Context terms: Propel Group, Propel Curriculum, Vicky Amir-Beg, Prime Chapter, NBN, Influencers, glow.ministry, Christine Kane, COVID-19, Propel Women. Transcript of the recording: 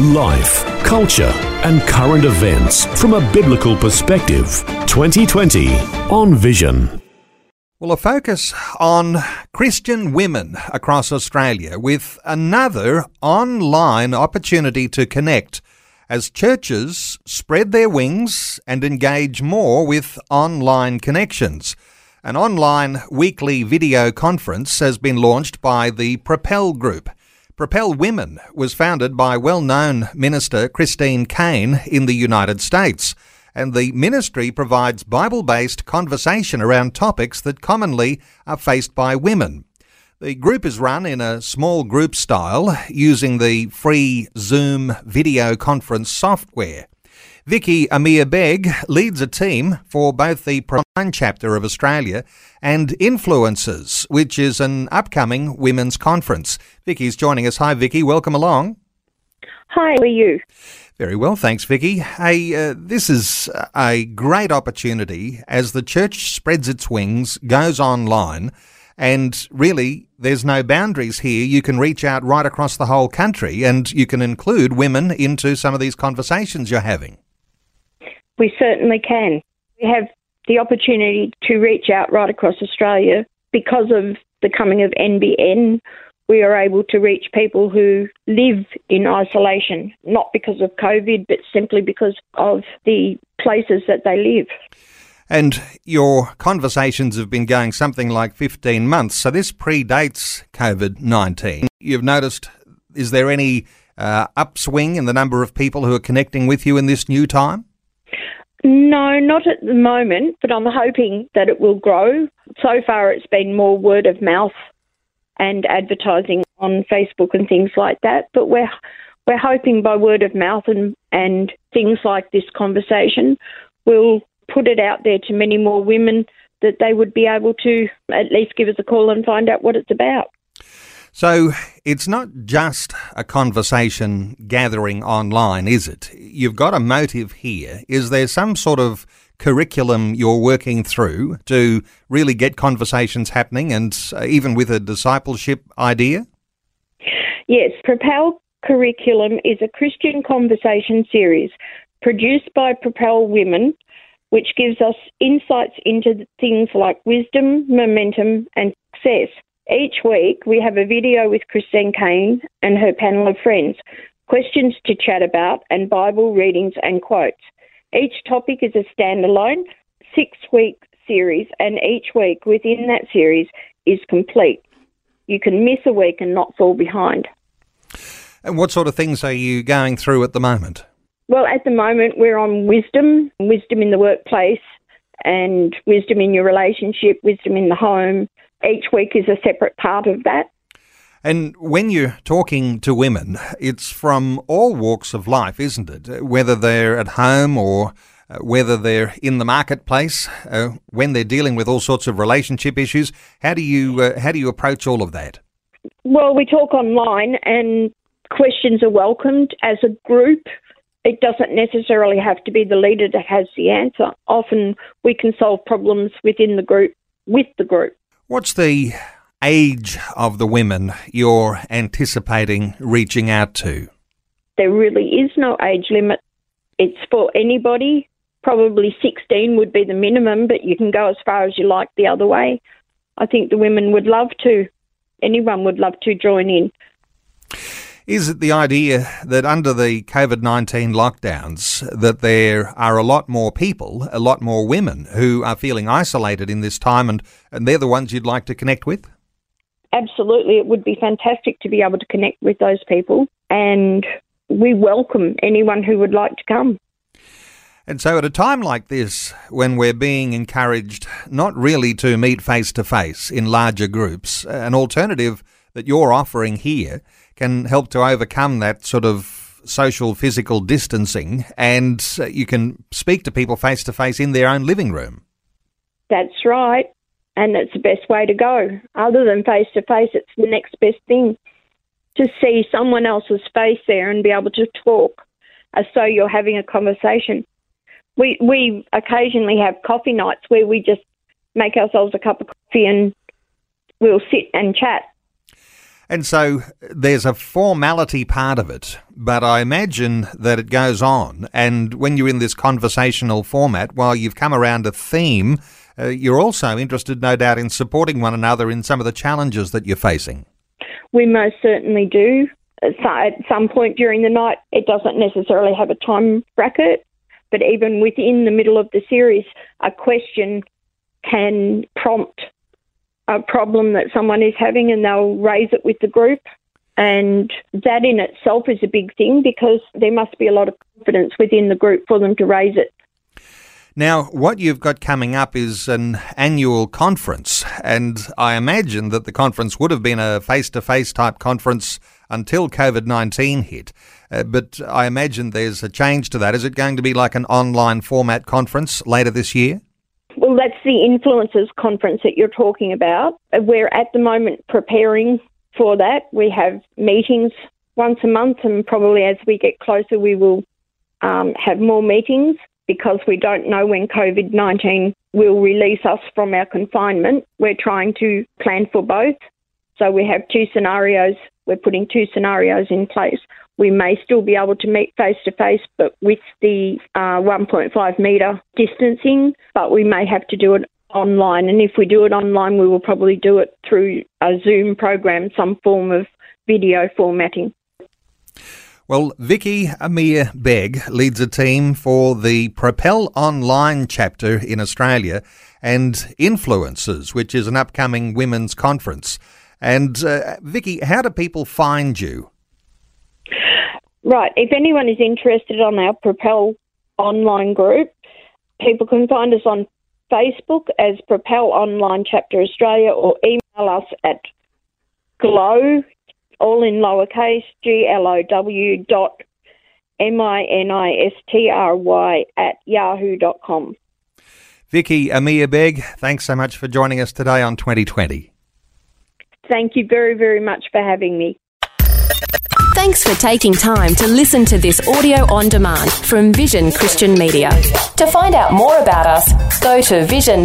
Life, culture, and current events from a biblical perspective. 2020 on Vision. Well, a focus on Christian women across Australia with another online opportunity to connect as churches spread their wings and engage more with online connections. An online weekly video conference has been launched by the Propel Group. Propel Women was founded by well-known minister Christine Kane in the United States, and the ministry provides Bible-based conversation around topics that commonly are faced by women. The group is run in a small group style using the free Zoom video conference software. Vicky Amir-Beg leads a team for both the Prime Chapter of Australia and Influencers, which is an upcoming women's conference. Vicky's joining us. Hi, Vicky. Welcome along. Hi, how are you? Very well, thanks, Vicky. Hey, this is a great opportunity as the church spreads its wings, goes online, and really there's no boundaries here. You can reach out right across the whole country and you can include women into some of these conversations you're having. We certainly can. We have the opportunity to reach out right across Australia. Because of the coming of NBN, we are able to reach people who live in isolation, not because of COVID, but simply because of the places that they live. And your conversations have been going something like 15 months, so this predates COVID-19. You've noticed, is there any upswing in the number of people who are connecting with you in this new time? No, not at the moment, but I'm hoping that it will grow. So far it's been more word of mouth and advertising on Facebook and things like that, but we're hoping by word of mouth and things like this conversation will put it out there to many more women that they would be able to at least give us a call and find out what it's about. So it's not just a conversation gathering online, is it? You've got a motive here. Is there some sort of curriculum you're working through to really get conversations happening and even with a discipleship idea? Yes, Propel Curriculum is a Christian conversation series produced by Propel Women, which gives us insights into things like wisdom, momentum and success. Each week, we have a video with Christine Kane and her panel of friends, questions to chat about, and Bible readings and quotes. Each topic is a standalone six-week series, and each week within that series is complete. You can miss a week and not fall behind. And what sort of things are you going through at the moment? Well, at the moment, we're on wisdom in the workplace, and wisdom in your relationship, wisdom in the home. Each week is a separate part of that. And when you're talking to women, it's from all walks of life, isn't it? Whether they're at home or whether they're in the marketplace, when they're dealing with all sorts of relationship issues, how do you approach all of that? Well, we talk online and questions are welcomed as a group. It doesn't necessarily have to be the leader that has the answer. Often we can solve problems within the group, with the group. What's the age of the women you're anticipating reaching out to? There really is no age limit. It's for anybody. Probably 16 would be the minimum, but you can go as far as you like the other way. I think the women would love to. Anyone would love to join in. Is it the idea that under the COVID-19 lockdowns that there are a lot more people, a lot more women who are feeling isolated in this time and they're the ones you'd like to connect with? Absolutely. It would be fantastic to be able to connect with those people, and we welcome anyone who would like to come. And so at a time like this, when we're being encouraged not really to meet face-to-face in larger groups, an alternative that you're offering here can help to overcome that sort of of social physical distancing, and you can speak to people face to face in their own living room. That's right, and it's the best way to go. Other than face to face, it's the next best thing to see someone else's face there and be able to talk as though you're having a conversation. We occasionally have coffee nights where we just make ourselves a cup of coffee and we'll sit and chat. And so there's a formality part of it, but I imagine that it goes on. And when you're in this conversational format, while you've come around a theme, you're also interested, no doubt, in supporting one another in some of the challenges that you're facing. We most certainly do. At some point during the night, it doesn't necessarily have a time bracket, but even within the middle of the series, a question can prompt a problem that someone is having, and they'll raise it with the group. And that in itself is a big thing, because there must be a lot of confidence within the group for them to raise it. Now, what you've got coming up is an annual conference, and I imagine that the conference would have been a face-to-face type conference until COVID-19 hit. But I imagine there's a change to that. Is it going to be like an online format conference later this year? Well, that's the Influencers conference that you're talking about. We're at the moment preparing for that. We have meetings once a month, and probably as we get closer we will have more meetings, because we don't know when COVID-19 will release us from our confinement. We're trying to plan for both. So we have two scenarios. We're putting two scenarios in place. We may still be able to meet face-to-face, but with the 1.5 metre distancing, but we may have to do it online. And if we do it online, we will probably do it through a Zoom program, some form of video formatting. Well, Vicky Amir-Beg leads a team for the Propel Online chapter in Australia and Influencers, which is an upcoming women's conference. And Vicky, how do people find you? Right. If anyone is interested on our Propel Online group, people can find us on Facebook as Propel Online Chapter Australia, or email us at glow, all in lowercase, glow.ministry@yahoo.com. Vicky Amir-Beg, thanks so much for joining us today on 2020. Thank you very, very much for having me. Thanks for taking time to listen to this audio on demand from Vision Christian Media. To find out more about us, go to vision.org.au.